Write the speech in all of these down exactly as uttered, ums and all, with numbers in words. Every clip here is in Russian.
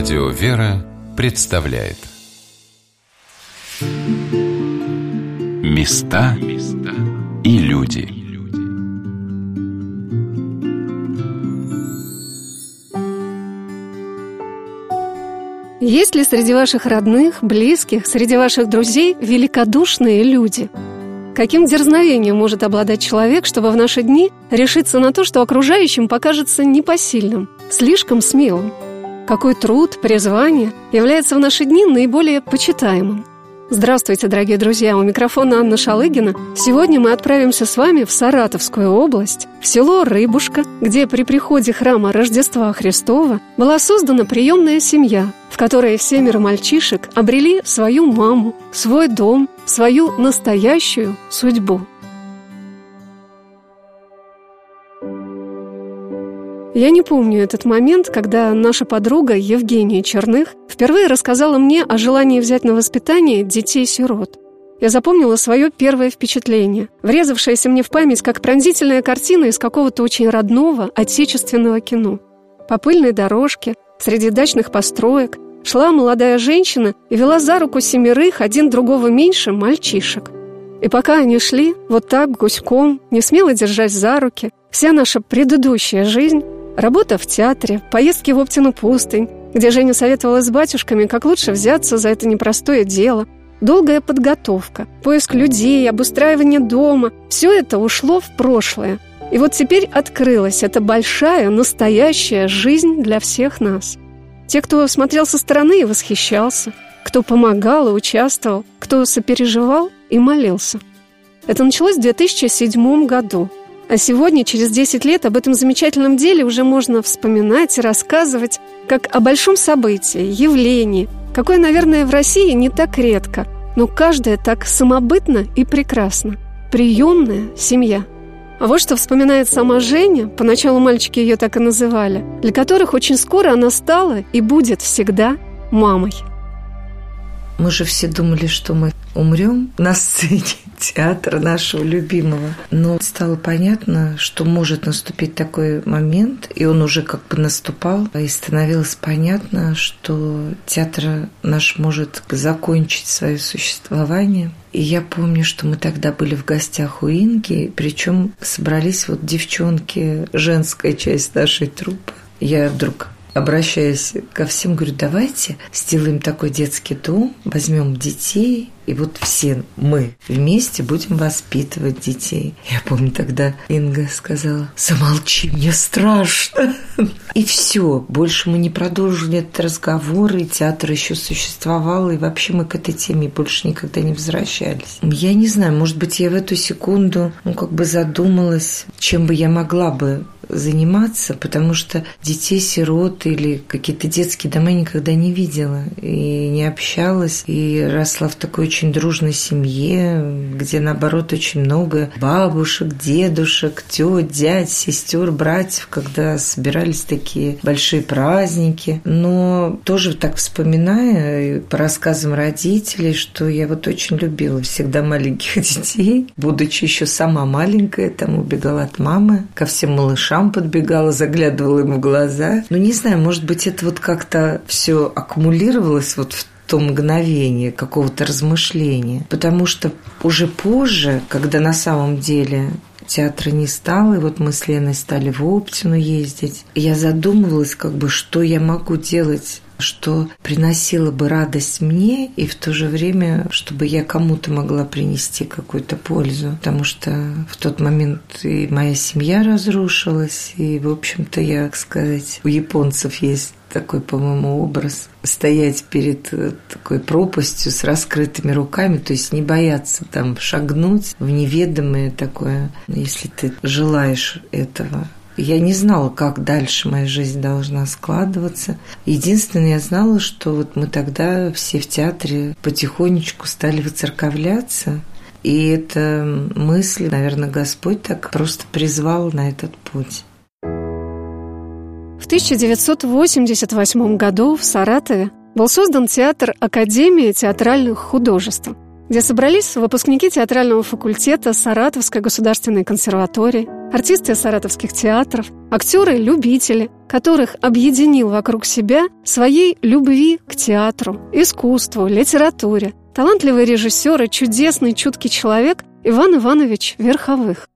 Радио «Вера» представляет Места и люди. Есть ли среди ваших родных, близких, среди ваших друзей великодушные люди? Каким дерзновением может обладать человек, чтобы в наши дни решиться на то, что окружающим покажется непосильным, слишком смелым? Какой труд, призвание является в наши дни наиболее почитаемым? Здравствуйте, дорогие друзья! У микрофона Анна Шалыгина. Сегодня мы отправимся с вами в Саратовскую область, в село Рыбушка, где при приходе храма Рождества Христова была создана приемная семья, в которой семеро мальчишек обрели свою маму, свой дом, свою настоящую судьбу. Я не помню этот момент, когда наша подруга Евгения Черных впервые рассказала мне о желании взять на воспитание детей-сирот. Я запомнила свое первое впечатление, врезавшееся мне в память как пронзительная картина из какого-то очень родного отечественного кино. По пыльной дорожке, среди дачных построек, шла молодая женщина и вела за руку семерых, один другого меньше, мальчишек. И пока они шли, вот так, гуськом, несмело держась за руки, вся наша предыдущая жизнь, работа в театре, поездки в Оптину пустынь, где Женя советовалась с батюшками, как лучше взяться за это непростое дело, долгая подготовка, поиск людей, обустраивание дома – все это ушло в прошлое. И вот теперь открылась эта большая, настоящая жизнь для всех нас. Те, кто смотрел со стороны и восхищался, кто помогал и участвовал, кто сопереживал и молился. Это началось в две тысячи седьмом году. А сегодня, через десять лет, об этом замечательном деле уже можно вспоминать и рассказывать как о большом событии, явлении, какое, наверное, в России не так редко, но каждое так самобытно и прекрасно. Приемная семья. А вот что вспоминает сама Женя, поначалу мальчики ее так и называли, для которых очень скоро она стала и будет всегда мамой. Мы же все думали, что мы умрем на сцене театра нашего любимого. Но стало понятно, что может наступить такой момент, и он уже как бы наступал, и становилось понятно, что театр наш может закончить свое существование. И я помню, что мы тогда были в гостях у Инги, причем собрались вот девчонки, женская часть нашей труппы. Я вдруг... обращаясь ко всем, говорю, давайте сделаем такой детский дом, возьмем детей, и вот все мы вместе будем воспитывать детей. Я помню, тогда Инга сказала, замолчи, мне страшно. И все, больше мы не продолжили этот разговор, и театр еще существовал, и вообще мы к этой теме больше никогда не возвращались. Я не знаю, может быть, я в эту секунду, ну, как бы задумалась, чем бы я могла бы заниматься, потому что детей-сирот или какие-то детские дома я никогда не видела и не общалась, и росла в такой очень дружной семье, где, наоборот, очень много бабушек, дедушек, тёть, дядь, сестер, братьев, когда собирались такие большие праздники. Но тоже так вспоминая по рассказам родителей, что я вот очень любила всегда маленьких детей, будучи еще сама маленькая, там убегала от мамы ко всем малышам, подбегала, заглядывала ему в глаза. Ну, не знаю, может быть, это вот как-то все аккумулировалось вот в то мгновение какого-то размышления. Потому что уже позже, когда на самом деле театра не стало, и вот мы с Леной стали в Оптину ездить, я задумывалась, как бы, что я могу делать, что приносило бы радость мне, и в то же время, чтобы я кому-то могла принести какую-то пользу. Потому что в тот момент и моя семья разрушилась, и, в общем-то, я, так сказать, у японцев есть такой, по-моему, образ стоять перед такой пропастью с раскрытыми руками, то есть не бояться там шагнуть в неведомое такое, если ты желаешь этого. Я не знала, как дальше моя жизнь должна складываться. Единственное, я знала, что вот мы тогда все в театре потихонечку стали выцерковляться. И эта мысль, наверное, Господь так просто призвал на этот путь. В тысяча девятьсот восемьдесят восьмом году в Саратове был создан Театр-Академия театральных художеств. где собрались выпускники театрального факультета Саратовской государственной консерватории, артисты саратовских театров, актеры-любители, которых объединил вокруг себя своей любви к театру, искусству, литературе, талантливый режиссер и чудесный, чуткий человек Иван Иванович Верховых.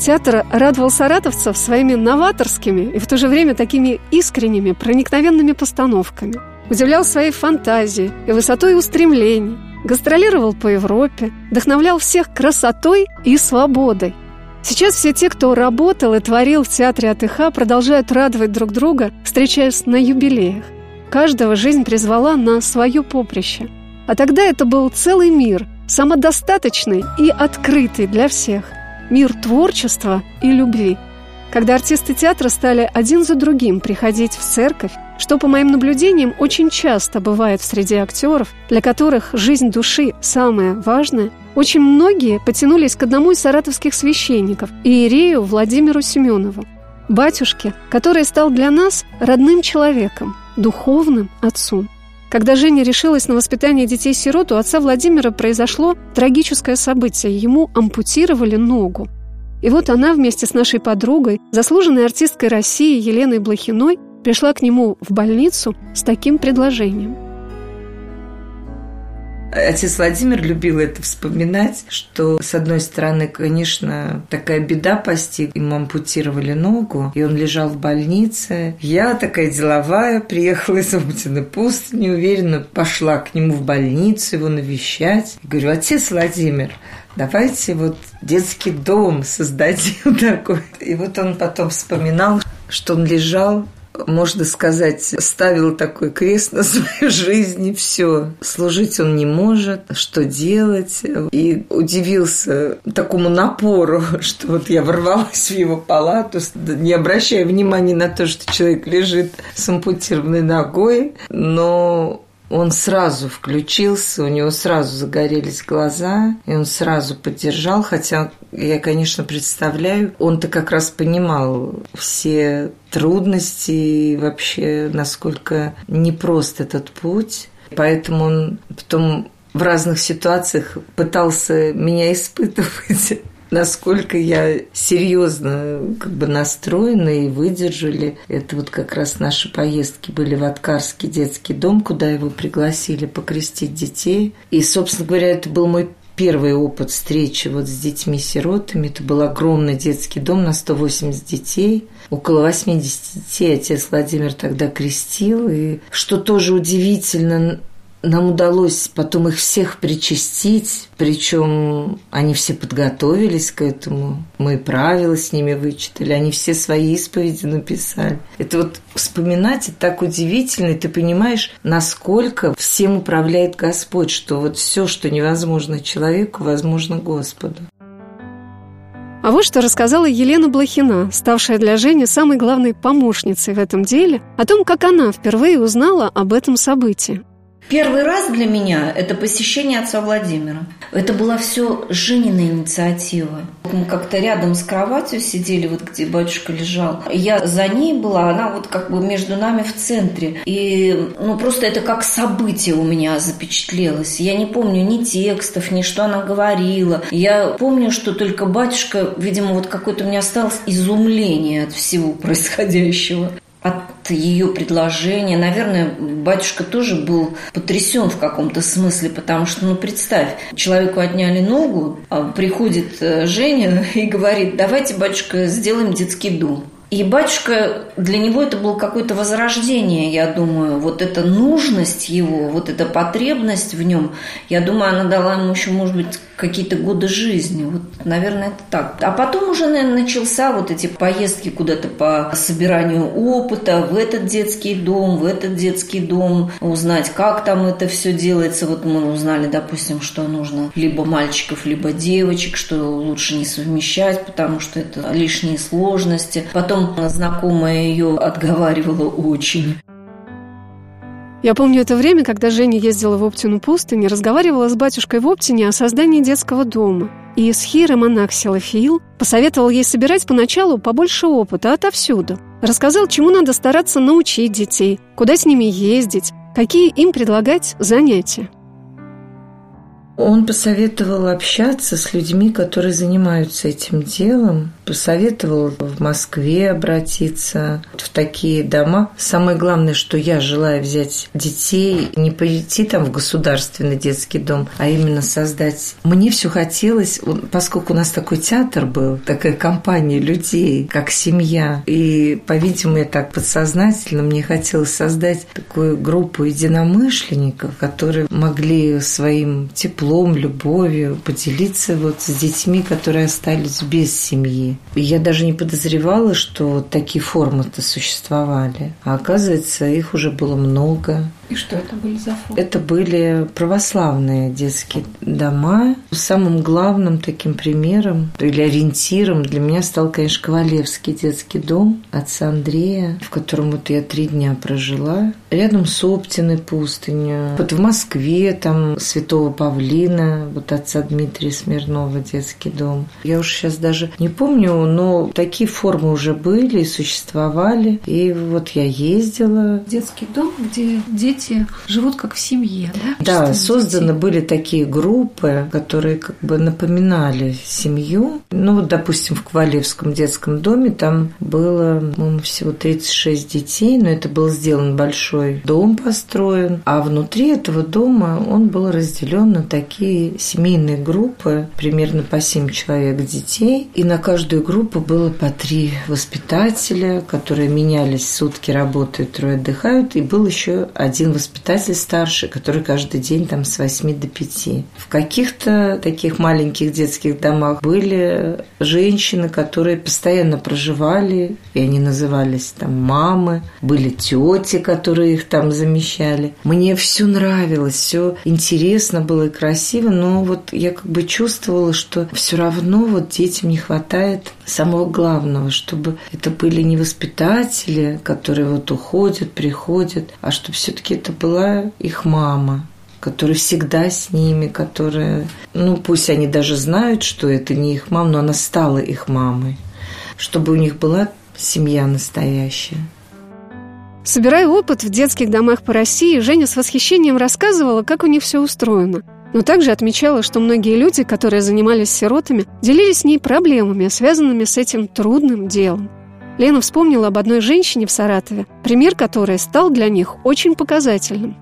Театр радовал саратовцев своими новаторскими и в то же время такими искренними, проникновенными постановками. Удивлял своей фантазией и высотой устремлений, гастролировал по Европе, вдохновлял всех красотой и свободой. Сейчас все те, кто работал и творил в театре АТХ, продолжают радовать друг друга, встречаясь на юбилеях. Каждого жизнь призвала на свое поприще. А тогда это был целый мир, самодостаточный и открытый для всех. Мир творчества и любви. Когда артисты театра стали один за другим приходить в церковь, что, по моим наблюдениям, очень часто бывает среди актеров, для которых жизнь души самая важная, очень многие потянулись к одному из саратовских священников, иерею Владимиру Семенову, батюшке, который стал для нас родным человеком, духовным отцом. Когда Женя решилась на воспитание детей-сирот, у отца Владимира произошло трагическое событие. Ему ампутировали ногу. И вот она вместе с нашей подругой, заслуженной артисткой России Еленой Блохиной, пришла к нему в больницу с таким предложением. Отец Владимир любил это вспоминать, что, с одной стороны, конечно, такая беда постиг. Ему ампутировали ногу, и он лежал в больнице. Я, такая деловая, приехала из Оптины пустыни, уверенно пошла к нему в больницу его навещать. И говорю: отец Владимир, давайте вот детский дом создадим такой. И вот он потом вспоминал, что он лежал, можно сказать, ставил такой крест на своей жизни, все. Служить он не может, что делать? И удивился такому напору, что вот я ворвалась в его палату, не обращая внимания на то, что человек лежит с ампутированной ногой, но он сразу включился, у него сразу загорелись глаза, и он сразу поддержал, хотя я, конечно, представляю, он-то как раз понимал все трудности и вообще, насколько непрост этот путь. Поэтому он потом в разных ситуациях пытался меня испытывать, насколько я серьезно как бы настроена, и выдержали. Это вот как раз наши поездки были в Откарский детский дом, куда его пригласили покрестить детей. И, собственно говоря, это был мой первый опыт встречи вот с детьми-сиротами. Это был огромный детский дом на сто восемьдесят детей. Около восемьдесят детей отец Владимир тогда крестил. И, что тоже удивительно, нам удалось потом их всех причастить, причем они все подготовились к этому. Мы правила с ними вычитали, они все свои исповеди написали. Это вот вспоминать, это так удивительно, и ты понимаешь, насколько всем управляет Господь, что вот все, что невозможно человеку, возможно Господу. А вот что рассказала Елена Блохина, ставшая для Жени самой главной помощницей в этом деле, о том, как она впервые узнала об этом событии. Первый раз для меня – это посещение отца Владимира. Это была все Женина инициатива. Мы как-то рядом с кроватью сидели, вот где батюшка лежал. Я за ней была, она вот как бы между нами в центре. И ну просто это как событие у меня запечатлелось. Я не помню ни текстов, ни что она говорила. Я помню, что только батюшка, видимо, вот какое-то у меня осталось изумление от всего происходящего. От ее предложения. Наверное, батюшка тоже был потрясен в каком-то смысле, потому что, ну, представь, человеку отняли ногу, приходит Женя и говорит: давайте, батюшка, сделаем детский дом. И батюшка, для него это было какое-то возрождение, я думаю. Вот эта нужность его, вот эта потребность в нем, я думаю, она дала ему еще, может быть, какие-то годы жизни. Вот, наверное, это так. А потом уже, наверное, начался вот эти поездки куда-то по собиранию опыта в этот детский дом, в этот детский дом, узнать, как там это все делается. Вот мы узнали, допустим, что нужно либо мальчиков, либо девочек, что лучше не совмещать, потому что это лишние сложности. Потом знакомая ее отговаривала очень. Я помню это время, когда Женя ездила в Оптину пустынь и разговаривала с батюшкой в Оптине о создании детского дома. И Исхир, монах Силафиил, посоветовал ей собирать поначалу побольше опыта отовсюду. Рассказал, чему надо стараться научить детей, куда с ними ездить, какие им предлагать занятия. Он посоветовал общаться с людьми, которые занимаются этим делом, посоветовал в Москве обратиться в такие дома. Самое главное, что я желаю взять детей, не пойти там в государственный детский дом, а именно создать. Мне все хотелось, поскольку у нас такой театр был, такая компания людей, как семья, и, по-видимому, я так подсознательно, мне хотелось создать такую группу единомышленников, которые могли своим теплом, любовью, поделиться вот с детьми, которые остались без семьи. И я даже не подозревала, что такие формы-то существовали. А оказывается, их уже было много. И что это были за формы? Это были православные детские дома. Самым главным таким примером или ориентиром для меня стал, конечно, Ковалевский детский дом отца Андрея, в котором вот я три дня прожила. Рядом с Оптиной пустынью. Вот в Москве там Святого Павлина, вот отца Дмитрия Смирнова детский дом. Я уж сейчас даже не помню, но такие формы уже были и существовали. И вот я ездила. Детский дом, где дети живут как в семье, да? Да, созданы были такие группы, которые как бы напоминали семью. Ну вот, допустим, в Ковалевском детском доме там было, по-моему, всего тридцать шесть детей, но это был сделан большой дом, построен. А внутри этого дома он был разделен на такие такие семейные группы, примерно по семь человек детей, и на каждую группу было по три воспитателя, которые менялись, сутки работают, трое отдыхают, и был еще один воспитатель старший, который каждый день там с восьми до пяти. В каких-то таких маленьких детских домах были женщины, которые постоянно проживали, и они назывались там мамы, были тети, которые их там замещали. Мне все нравилось, все интересно было и красиво. Красиво, но вот я как бы чувствовала, что все равно вот детям не хватает самого главного, чтобы это были не воспитатели, которые вот уходят, приходят, а чтобы все-таки это была их мама, которая всегда с ними, которая, ну пусть они даже знают, что это не их мама, но она стала их мамой, чтобы у них была семья настоящая. Собирая опыт в детских домах по России, Женя с восхищением рассказывала, как у них все устроено. Но также отмечала, что многие люди, которые занимались сиротами, делились с ней проблемами, связанными с этим трудным делом. Лена вспомнила об одной женщине в Саратове, пример которой стал для них очень показательным.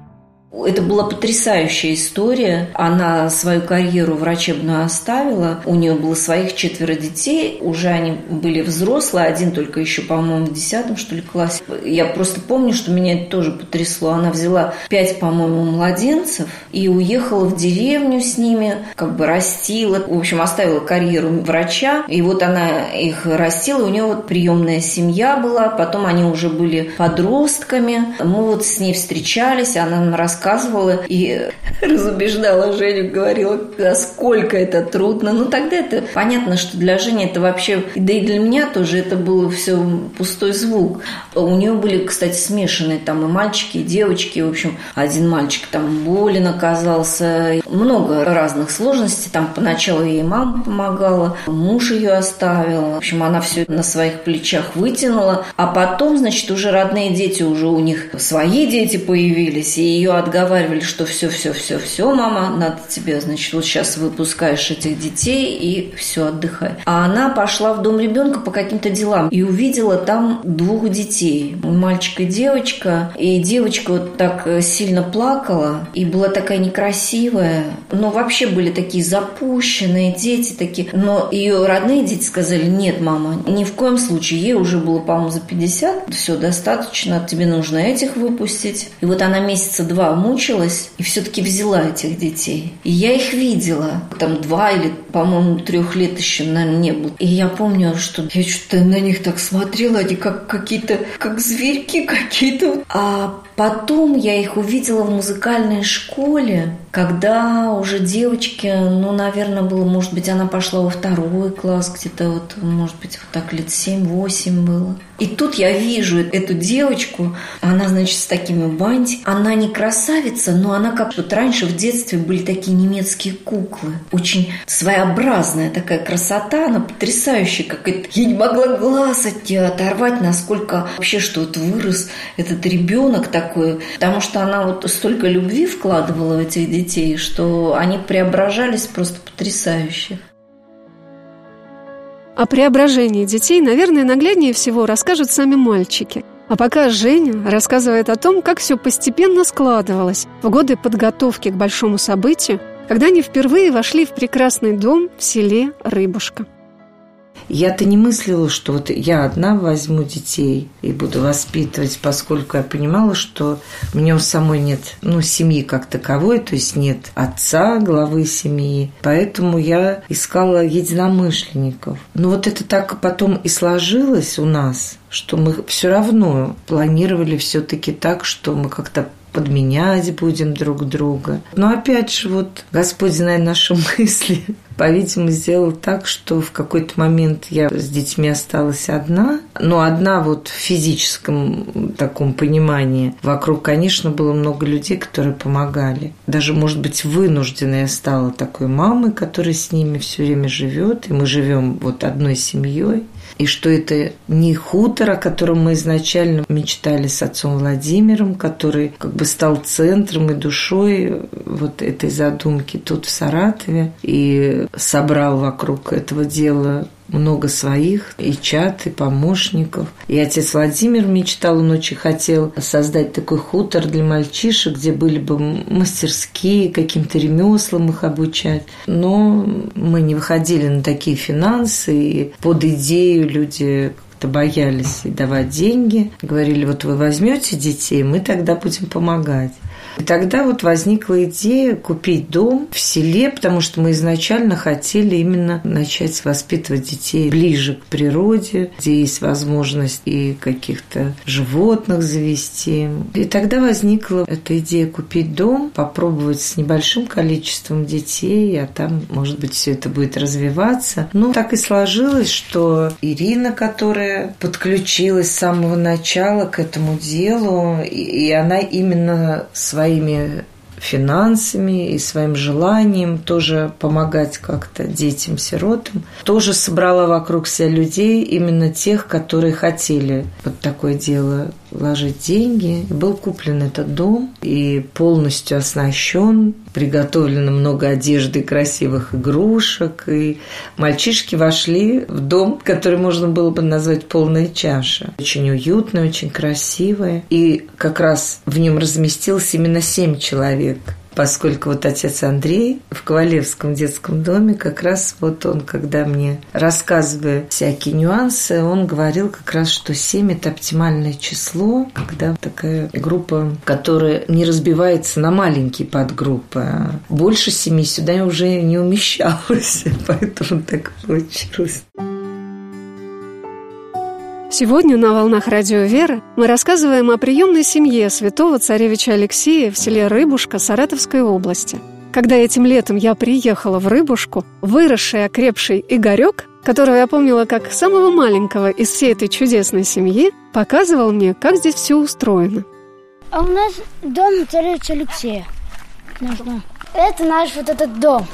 Это была потрясающая история. Она свою карьеру врачебную оставила. У нее было своих четверо детей. Уже они были взрослые. Один только еще, по-моему, в десятом, что ли, классе. Я просто помню, что меня это тоже потрясло. Она взяла пять, по-моему, младенцев и уехала в деревню с ними. Как бы растила. В общем, оставила карьеру врача. И вот она их растила. У нее вот приемная семья была. Потом они уже были подростками. Мы вот с ней встречались. Она нам рассказывала. Рассказывала и разубеждала Женю, говорила, насколько это трудно. Ну, тогда это понятно, что для Жени это вообще, да и для меня тоже, это было все пустой звук. У нее были, кстати, смешанные там и мальчики, и девочки. В общем, один мальчик там болен оказался. Много разных сложностей. Там поначалу ей мама помогала, муж ее оставил. В общем, она все на своих плечах вытянула. А потом, значит, уже родные дети, уже у них свои дети появились, и ее отдали. Отговаривали, что все-все-все-все, мама, надо тебе, значит, вот сейчас выпускаешь этих детей и все, отдыхай. А она пошла в дом ребенка по каким-то делам и увидела там двух детей, мальчик и девочка. И девочка вот так сильно плакала и была такая некрасивая. Но вообще были такие запущенные дети такие. Но ее родные дети сказали, нет, мама, ни в коем случае. Ей уже было, по-моему, за пятьдесят. Все, достаточно, тебе нужно этих выпустить. И вот она месяца два мучилась и все-таки взяла этих детей. И я их видела. Там два или, по-моему, трех лет еще, наверное, не было. И я помню, что я что-то на них так смотрела, они как какие-то, как зверьки какие-то. А потом я их увидела в музыкальной школе, когда уже девочки, ну, наверное, было, может быть, она пошла во второй класс, где-то вот, может быть, вот так лет семь-восемь было. И тут я вижу эту девочку, она, значит, с такими бантиками. Она не красавица, но она как вот раньше в детстве были такие немецкие куклы. Очень своеобразная такая красота, она потрясающая какая-то. Я не могла глаз от нее оторвать, насколько вообще, что вот вырос этот ребенок такой. Потому что она вот столько любви вкладывала в этих детей. детей, что они преображались просто потрясающе. О преображении детей, наверное, нагляднее всего расскажут сами мальчики. А пока Женя рассказывает о том, как все постепенно складывалось в годы подготовки к большому событию, когда они впервые вошли в прекрасный дом в селе Рыбушка. Я-то не мыслила, что вот я одна возьму детей и буду воспитывать, поскольку я понимала, что у меня у самой нет, ну, семьи как таковой, то есть нет отца, главы семьи. Поэтому я искала единомышленников. Но вот это так потом и сложилось у нас, что мы все равно планировали все-таки так, что мы как-то подменять будем друг друга. Но опять же, вот Господь знает наши мысли, по-видимому, сделал так, что в какой-то момент я с детьми осталась одна, но одна вот в физическом таком понимании. Вокруг, конечно, было много людей, которые помогали. Даже, может быть, вынужденная я стала такой мамой, которая с ними все время живет, и мы живем вот одной семьей. И что это не хутор, о котором мы изначально мечтали с отцом Владимиром, который как бы стал центром и душой вот этой задумки тут в Саратове и собрал вокруг этого дела много своих и чат, и помощников. И отец Владимир мечтал, он очень хотел создать такой хутор для мальчишек, где были бы мастерские, каким-то ремеслам их обучать. Но мы не выходили на такие финансы, и под идею люди как-то боялись давать деньги. Говорили, вот вы возьмете детей, мы тогда будем помогать. И тогда вот возникла идея купить дом в селе, потому что мы изначально хотели именно начать воспитывать детей ближе к природе, где есть возможность и каких-то животных завести. И тогда возникла эта идея купить дом, попробовать с небольшим количеством детей, а там, может быть, все это будет развиваться. Но так и сложилось, что Ирина, которая подключилась с самого начала к этому делу, и она именно своей своими финансами и своим желанием тоже помогать как-то детям-сиротам, тоже собрала вокруг себя людей, именно тех, которые хотели под такое дело вложить деньги. Был куплен этот дом и полностью оснащен, приготовлено много одежды и красивых игрушек, и мальчишки вошли в дом, который можно было бы назвать полная чаша. Очень уютный, очень красивый, и как раз в нем разместилось именно семь человек, поскольку вот отец Андрей в Ковалевском детском доме, как раз вот он, когда мне рассказывая всякие нюансы, он говорил как раз, что семь – это оптимальное число, когда такая группа, которая не разбивается на маленькие подгруппы. Больше семи сюда уже не умещалось, поэтому так получилось. Сегодня на «Волнах радио Веры» мы рассказываем о приемной семье святого царевича Алексия в селе Рыбушка Саратовской области. Когда этим летом я приехала в Рыбушку, выросший, окрепший Игорек, которого я помнила как самого маленького из всей этой чудесной семьи, показывал мне, как здесь все устроено. А у нас дом царевича Алексия. Это наш вот этот дом.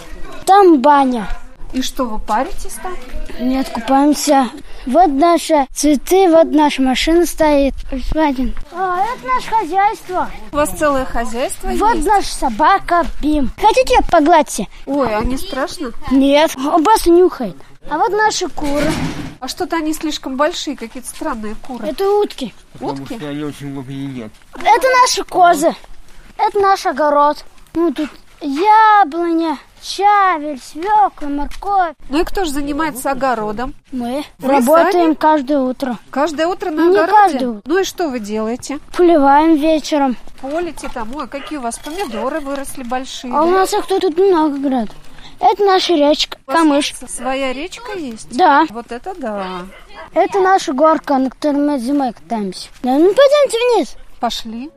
Там баня. И что, вы паритесь там? Нет, купаемся. Вот наши цветы, вот наша машина стоит. Господин. А, это наше хозяйство. У вас целое хозяйство вот есть? Вот наша собака Бим. Хотите, погладьте? Ой, а не страшно? Нет, он просто нюхает. А вот наши куры. А что-то они слишком большие, какие-то странные куры. Это утки. Потому утки? Что они очень глубокие нет. Это наши козы. Это наш огород. Ну, тут яблоня, щавель, свекла, морковь. Ну и кто же занимается огородом? Мы. Вы работаем сами? Каждое утро. Каждое утро на не огороде? Каждое утро. Ну и что вы делаете? Поливаем вечером. Полите там? Ой, какие у вас помидоры выросли большие. А да? У нас их тут много град. Это наша речка, Камыш. Своя речка есть? Да. Вот это да. Это наша горка, на которой мы зимой катаемся. Да, ну пойдемте вниз. Пошли.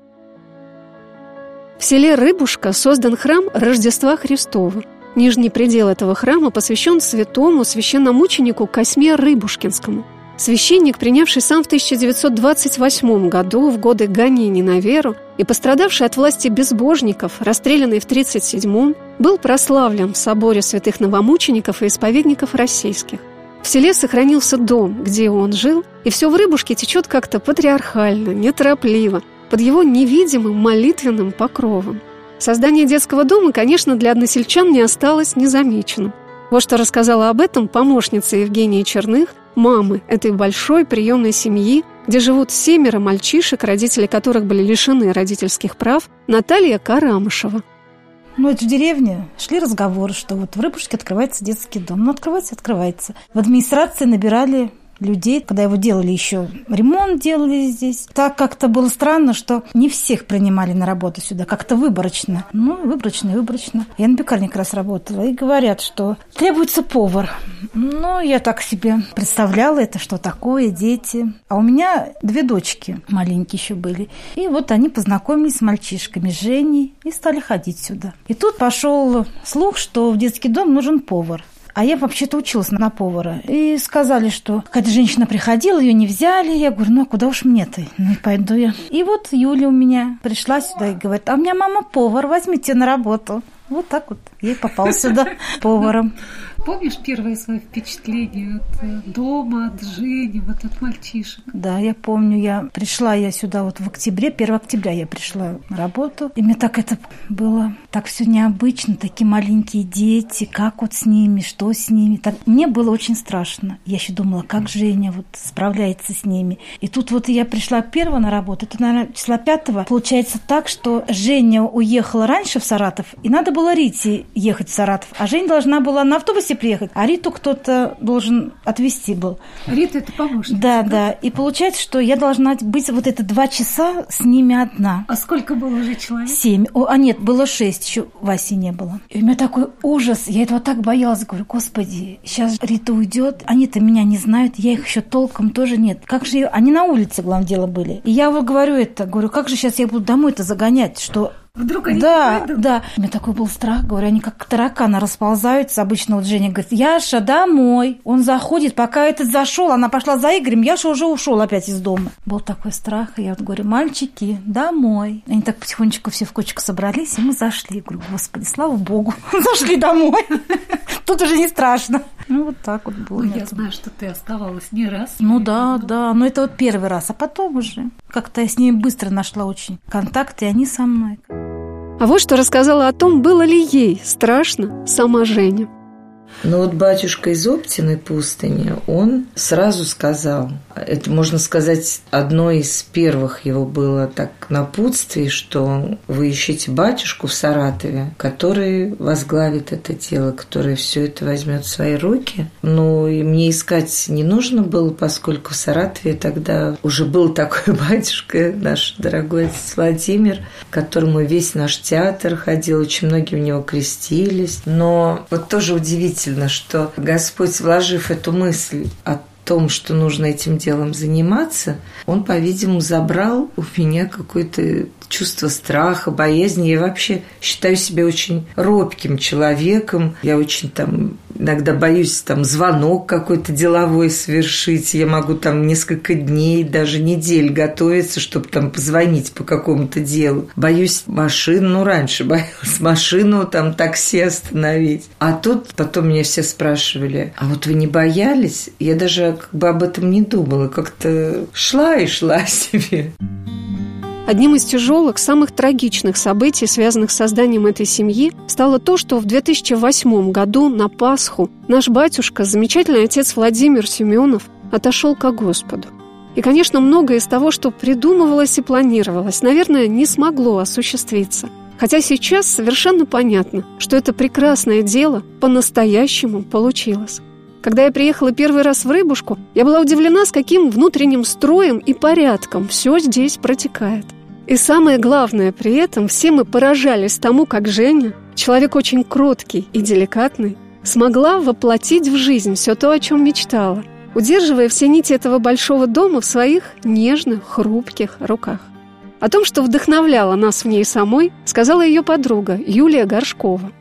В селе Рыбушка создан храм Рождества Христова. Нижний предел этого храма посвящен святому священномученику Косьме Рыбушкинскому. Священник, принявший сам в тысяча девятьсот двадцать восьмом году, в годы гонений на веру, и пострадавший от власти безбожников, расстрелянный в тридцать седьмом, был прославлен в соборе святых новомучеников и исповедников российских. В селе сохранился дом, где он жил, и все в Рыбушке течет как-то патриархально, неторопливо, под его невидимым молитвенным покровом. Создание детского дома, конечно, для односельчан не осталось незамеченным. Вот что рассказала об этом помощница Евгении Черных, мамы этой большой приемной семьи, где живут семеро мальчишек, родители которых были лишены родительских прав, Наталья Карамышева. Ну, это в деревне шли разговоры, что вот в Рыбушке открывается детский дом. Ну, открывается, открывается. В администрации набирали людей, когда его делали еще, ремонт делали здесь. Так как-то было странно, что не всех принимали на работу сюда, как-то выборочно. Ну, выборочно, выборочно. Я на пекарне как раз работала, и говорят, что требуется повар. Ну, я так себе представляла это, что такое, дети. А у меня две дочки маленькие еще были. И вот они познакомились с мальчишками, с Женей, и стали ходить сюда. И тут пошел слух, что в детский дом нужен повар. А я вообще-то училась на повара. И сказали, что какая-то женщина приходила, ее не взяли. Я говорю, ну а куда уж мне-то? Ну и пойду я. И вот Юля у меня пришла сюда и говорит, а у меня мама повар, возьмите на работу. Вот так вот я и попала сюда поваром. Помнишь первое свое впечатление от дома, от Жени, вот от мальчишек? Да, я помню, я пришла я сюда вот в октябре, первого октября я пришла на работу, и мне так это было, так все необычно, такие маленькие дети, как вот с ними, что с ними. Так, мне было очень страшно. Я еще думала, как Женя вот справляется с ними. И тут вот я пришла первого на работу, это, наверное, числа пятого. Получается так, что Женя уехала раньше в Саратов, и надо было Рите ехать в Саратов, а Женя должна была на автобусе приехать, а Риту кто-то должен отвезти был. Рита – это помощница. Да, да, да. И получается, что я должна быть вот это два часа с ними одна. А сколько было уже человек? Семь. О, а нет, было шесть, еще Васи не было. И у меня такой ужас, я этого так боялась. Говорю, господи, сейчас Рита уйдет, они-то меня не знают, я их еще толком тоже нет. Как же её... Они на улице, главное дело, были. И я вот говорю это, говорю, как же сейчас я буду домой-то загонять, что... Вдруг они да, пойдут? Да. У меня такой был страх, говорю, они как тараканы расползаются. Обычно вот Женя говорит, Яша, домой. Он заходит, пока этот зашел, она пошла за Игорем, Яша уже ушел опять из дома. Был такой страх, и я вот говорю, мальчики, домой. Они так потихонечку все в кучку собрались, и мы зашли. Я говорю, господи, слава богу, зашли домой. Тут уже не страшно. Ну, вот так вот было. Ну, я знаю, что ты оставалась не раз. Ну, да, да, но это вот первый раз. А потом уже как-то я с ней быстро нашла очень контакт, и они со мной. А вот что рассказала о том, было ли ей страшно сама Женя. Ну вот батюшка из Оптиной пустыни, он сразу сказал, это, можно сказать, одно из первых его было так напутствий, что вы ищите батюшку в Саратове, который возглавит это дело, который все это возьмет в свои руки. Но и мне искать не нужно было, поскольку в Саратове тогда уже был такой батюшка, наш дорогой отец Владимир, к которому весь наш театр ходил, очень многие у него крестились. Но вот тоже удивительно, что Господь, вложив эту мысль о том, что нужно этим делом заниматься, Он, по-видимому, забрал у меня какое-то чувство страха, боязни. Я вообще считаю себя очень робким человеком. Я очень там иногда боюсь там звонок какой-то деловой совершить. Я могу там несколько дней, даже недель готовиться, чтобы там позвонить по какому-то делу. Боюсь машину, ну, раньше боялась машину, там такси остановить. А тут потом меня все спрашивали, а вот вы не боялись? Я даже как бы об этом не думала. Как-то шла и шла себе. Одним из тяжелых, самых трагичных событий, связанных с созданием этой семьи, стало то, что в две тысячи восьмом году на Пасху наш батюшка, замечательный отец Владимир Семенов, отошел ко Господу. И, конечно, многое из того, что придумывалось и планировалось, наверное, не смогло осуществиться. Хотя сейчас совершенно понятно, что это прекрасное дело по-настоящему получилось. Когда я приехала первый раз в Рыбушку, я была удивлена, с каким внутренним строем и порядком все здесь протекает. И самое главное, при этом все мы поражались тому, как Женя, человек очень кроткий и деликатный, смогла воплотить в жизнь все то, о чем мечтала, удерживая все нити этого большого дома в своих нежных, хрупких руках. О том, что вдохновляло нас в ней самой, сказала ее подруга Юлия Горшкова.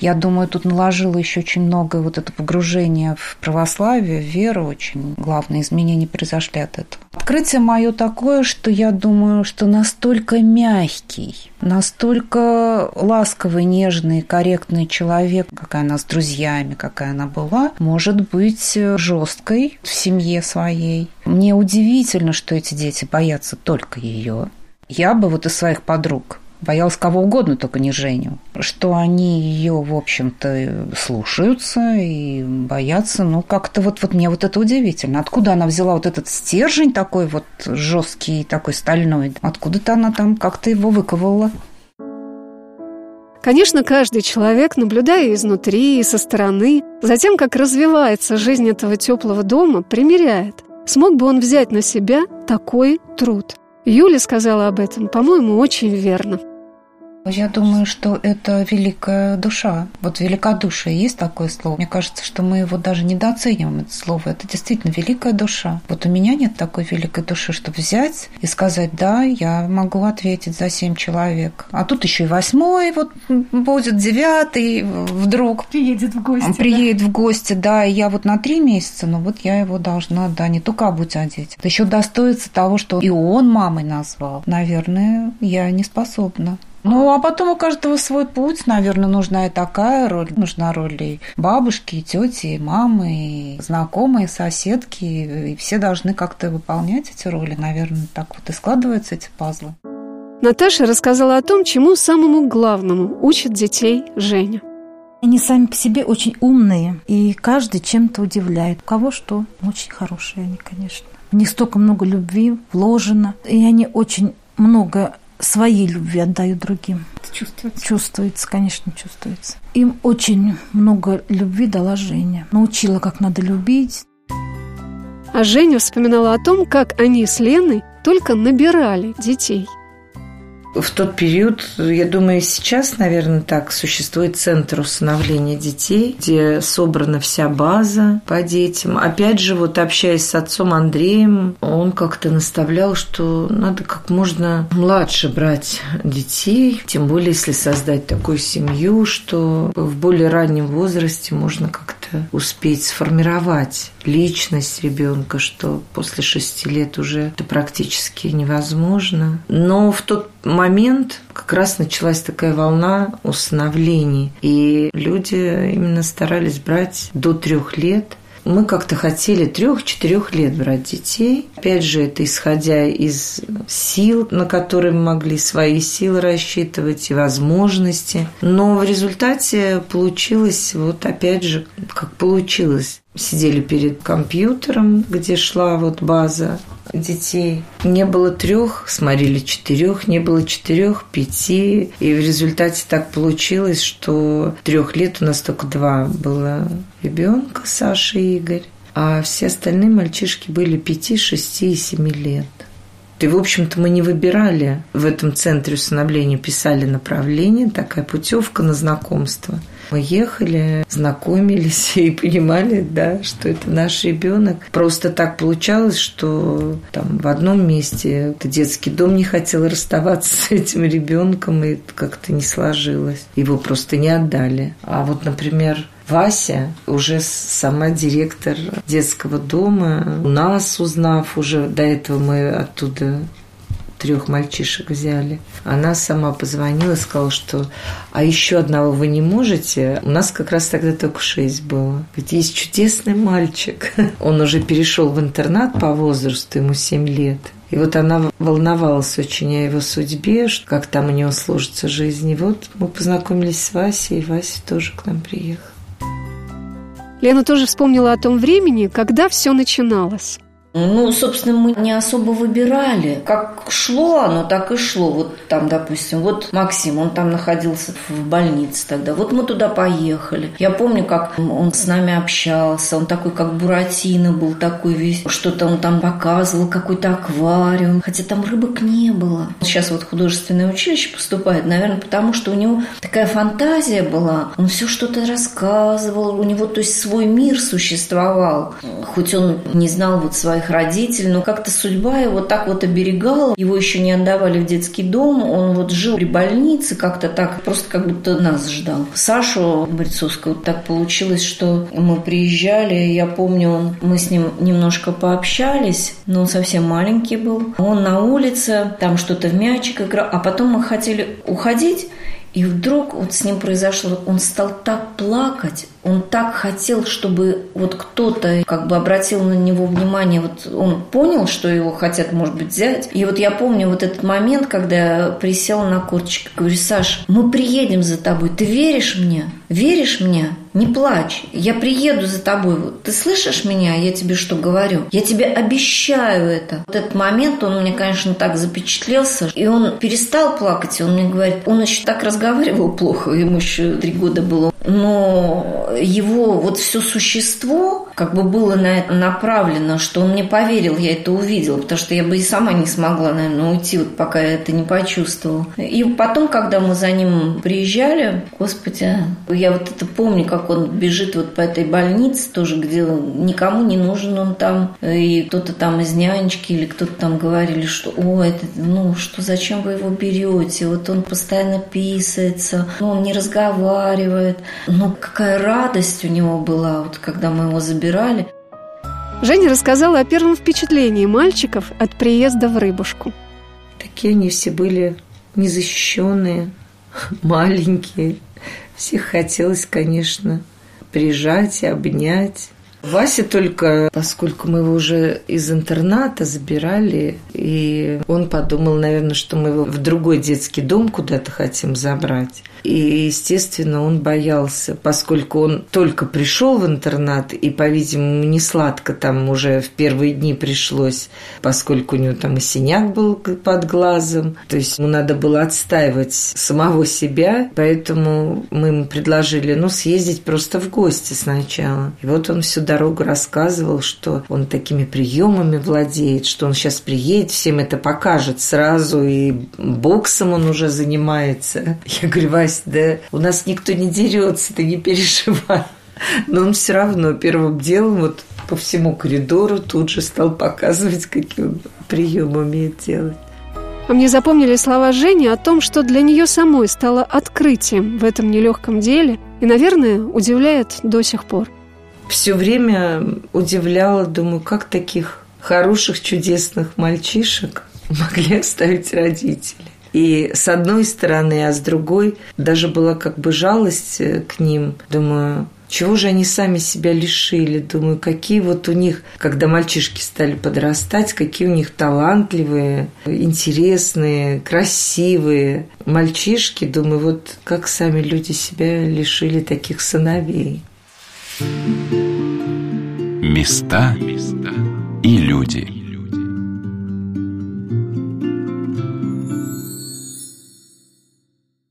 Я думаю, тут наложило еще очень много вот это погружение в православие, в веру. Очень главные изменения произошли от этого. Открытие мое такое, что я думаю, что настолько мягкий, настолько ласковый, нежный, корректный человек, какая она с друзьями, какая она была, может быть жесткой в семье своей. Мне удивительно, что эти дети боятся только ее. Я бы вот из своих подруг боялась кого угодно, только не Женю, что они ее, в общем-то, слушаются и боятся. Ну, как-то вот, вот мне вот это удивительно. Откуда она взяла вот этот стержень такой вот жесткий, такой стальной? Откуда-то она там как-то его выковала. Конечно, каждый человек, наблюдая изнутри и со стороны, за тем, как развивается жизнь этого теплого дома, примеряет, смог бы он взять на себя такой труд. Юля сказала об этом, по-моему, очень верно. Я думаю, что это великая душа. Вот великодушие, есть такое слово. Мне кажется, что мы его даже недооцениваем, это слово. Это действительно великая душа. Вот у меня нет такой великой души, чтобы взять и сказать, да, я могу ответить за семь человек. А тут еще и восьмой вот будет, девятый вдруг. Приедет в гости. Приедет да? в гости, да. И я вот на три месяца, ну вот я его должна, да, не только обуть одеть. Еще достоится того, что и он мамой назвал. Наверное, я не способна. Ну, а потом у каждого свой путь. Наверное, нужна и такая роль. Нужна роль и бабушки, и тети, и мамы, и знакомые, и соседки. И все должны как-то выполнять эти роли. Наверное, так вот и складываются эти пазлы. Наташа рассказала о том, чему самому главному учит детей Женя. Они сами по себе очень умные, и каждый чем-то удивляет. У кого что? Очень хорошие они, конечно. В них столько много любви вложено, и они очень много своей любви отдаю другим. Это чувствуется? Чувствуется, конечно, чувствуется. Им очень много любви дала Женя. Научила, как надо любить. А Женя вспоминала о том, как они с Леной только набирали детей. В тот период, я думаю, сейчас, наверное, так, существует центр усыновления детей, где собрана вся база по детям. Опять же, вот общаясь с отцом Андреем, он как-то наставлял, что надо как можно младше брать детей, тем более, если создать такую семью, что в более раннем возрасте можно как-то успеть сформировать личность ребенка, что после шести лет уже это практически невозможно. Но в тот момент как раз началась такая волна усыновлений, и люди именно старались брать до трех лет. Мы как-то хотели трех-четырех лет брать детей. Опять же, это исходя из сил, на которые мы могли свои силы рассчитывать и возможности. Но в результате получилось, вот опять же, как получилось. Сидели перед компьютером, где шла вот база детей. Не было трех, смотрели четырех, не было четырех, пяти. И в результате так получилось, что трех лет у нас только два было ребенка, Саша и Игорь. А все остальные мальчишки были пяти, шести и семи лет. И, в общем-то, мы не выбирали в этом центре усыновления, писали направление, такая путевка на знакомство. Мы ехали, знакомились и понимали, да, что это наш ребенок. Просто так получалось, что там в одном месте детский дом не хотел расставаться с этим ребенком, и как-то не сложилось. Его просто не отдали. А вот, например, Вася, уже сама директор детского дома, у нас узнав, уже до этого мы оттуда трех мальчишек взяли. Она сама позвонила и сказала, что «А еще одного вы не можете?» У нас как раз тогда только шесть было. Ведь есть чудесный мальчик. Он уже перешел в интернат по возрасту, ему семь лет. И вот она волновалась очень о его судьбе, как там у него сложится жизнь. И вот мы познакомились с Васей, и Вася тоже к нам приехал. Лена тоже вспомнила о том времени, когда все начиналось. Ну, собственно, мы не особо выбирали. Как шло оно, так и шло. Вот там, допустим, вот Максим, он там находился в больнице тогда. Вот мы туда поехали. Я помню, как он с нами общался. Он такой, как Буратино был, такой весь. Что-то он там показывал, какой-то аквариум. Хотя там рыбок не было. Сейчас вот в художественное училище поступает, наверное, потому что у него такая фантазия была. Он все что-то рассказывал. У него, то есть, свой мир существовал. Хоть он не знал вот своих родителей, но как-то судьба его так вот оберегала. Его еще не отдавали в детский дом, он вот жил при больнице как-то так, просто как будто нас ждал. Сашу Борисовского так получилось, что мы приезжали, я помню, он, мы с ним немножко пообщались, но он совсем маленький был. Он на улице, там что-то в мячик играл, а потом мы хотели уходить, и вдруг вот с ним произошло, он стал так плакать, он так хотел, чтобы вот кто-то как бы обратил на него внимание, вот он понял, что его хотят, может быть, взять. И вот я помню вот этот момент, когда присел на корточки, говорю: Саш, мы приедем за тобой, ты веришь мне? Веришь мне? Не плачь, я приеду за тобой. Вот, ты слышишь меня? Я тебе что говорю? Я тебе обещаю это. Вот этот момент, он мне, конечно, так запечатлелся. И он перестал плакать, и он мне говорит, он еще так разговаривал плохо, ему еще три года было. Но его вот все существо как бы было на это направлено, что он мне поверил, я это увидела, потому что я бы и сама не смогла, наверное, уйти, вот пока я это не почувствовала. И потом, когда мы за ним приезжали, господи, я вот это помню, как он бежит вот по этой больнице тоже, где никому не нужен он там, и кто-то там из нянечки или кто-то там говорили, что о, это, ну что, зачем вы его берете, вот он постоянно писается, он не разговаривает. Ну, какая радость у него была, вот когда мы его забирали. Женя рассказала о первом впечатлении мальчиков от приезда в Рыбушку. Такие они все были незащищенные, маленькие. Всех хотелось, конечно, прижать и обнять. Вася только, поскольку мы его уже из интерната забирали, и он подумал, наверное, что мы его в другой детский дом куда-то хотим забрать. И, естественно, он боялся, поскольку он только пришел в интернат, и, по-видимому, не сладко там уже в первые дни пришлось, поскольку у него там и синяк был под глазом. То есть ему надо было отстаивать самого себя, поэтому мы ему предложили, ну, съездить просто в гости сначала. И вот он сюда дорогу рассказывал, что он такими приемами владеет, что он сейчас приедет, всем это покажет сразу, и боксом он уже занимается. Я говорю: Вась, да у нас никто не дерется, ты не переживай. Но он все равно первым делом вот по всему коридору тут же стал показывать, какие он приемы умеет делать. А мне запомнили слова Жени о том, что для нее самой стало открытием в этом нелегком деле и, наверное, удивляет до сих пор. Все время удивляла, думаю, как таких хороших, чудесных мальчишек могли оставить родители. И с одной стороны, а с другой даже была как бы жалость к ним. Думаю, чего же они сами себя лишили? Думаю, какие вот у них, когда мальчишки стали подрастать, какие у них талантливые, интересные, красивые мальчишки. Думаю, вот как сами люди себя лишили таких сыновей. Места и люди.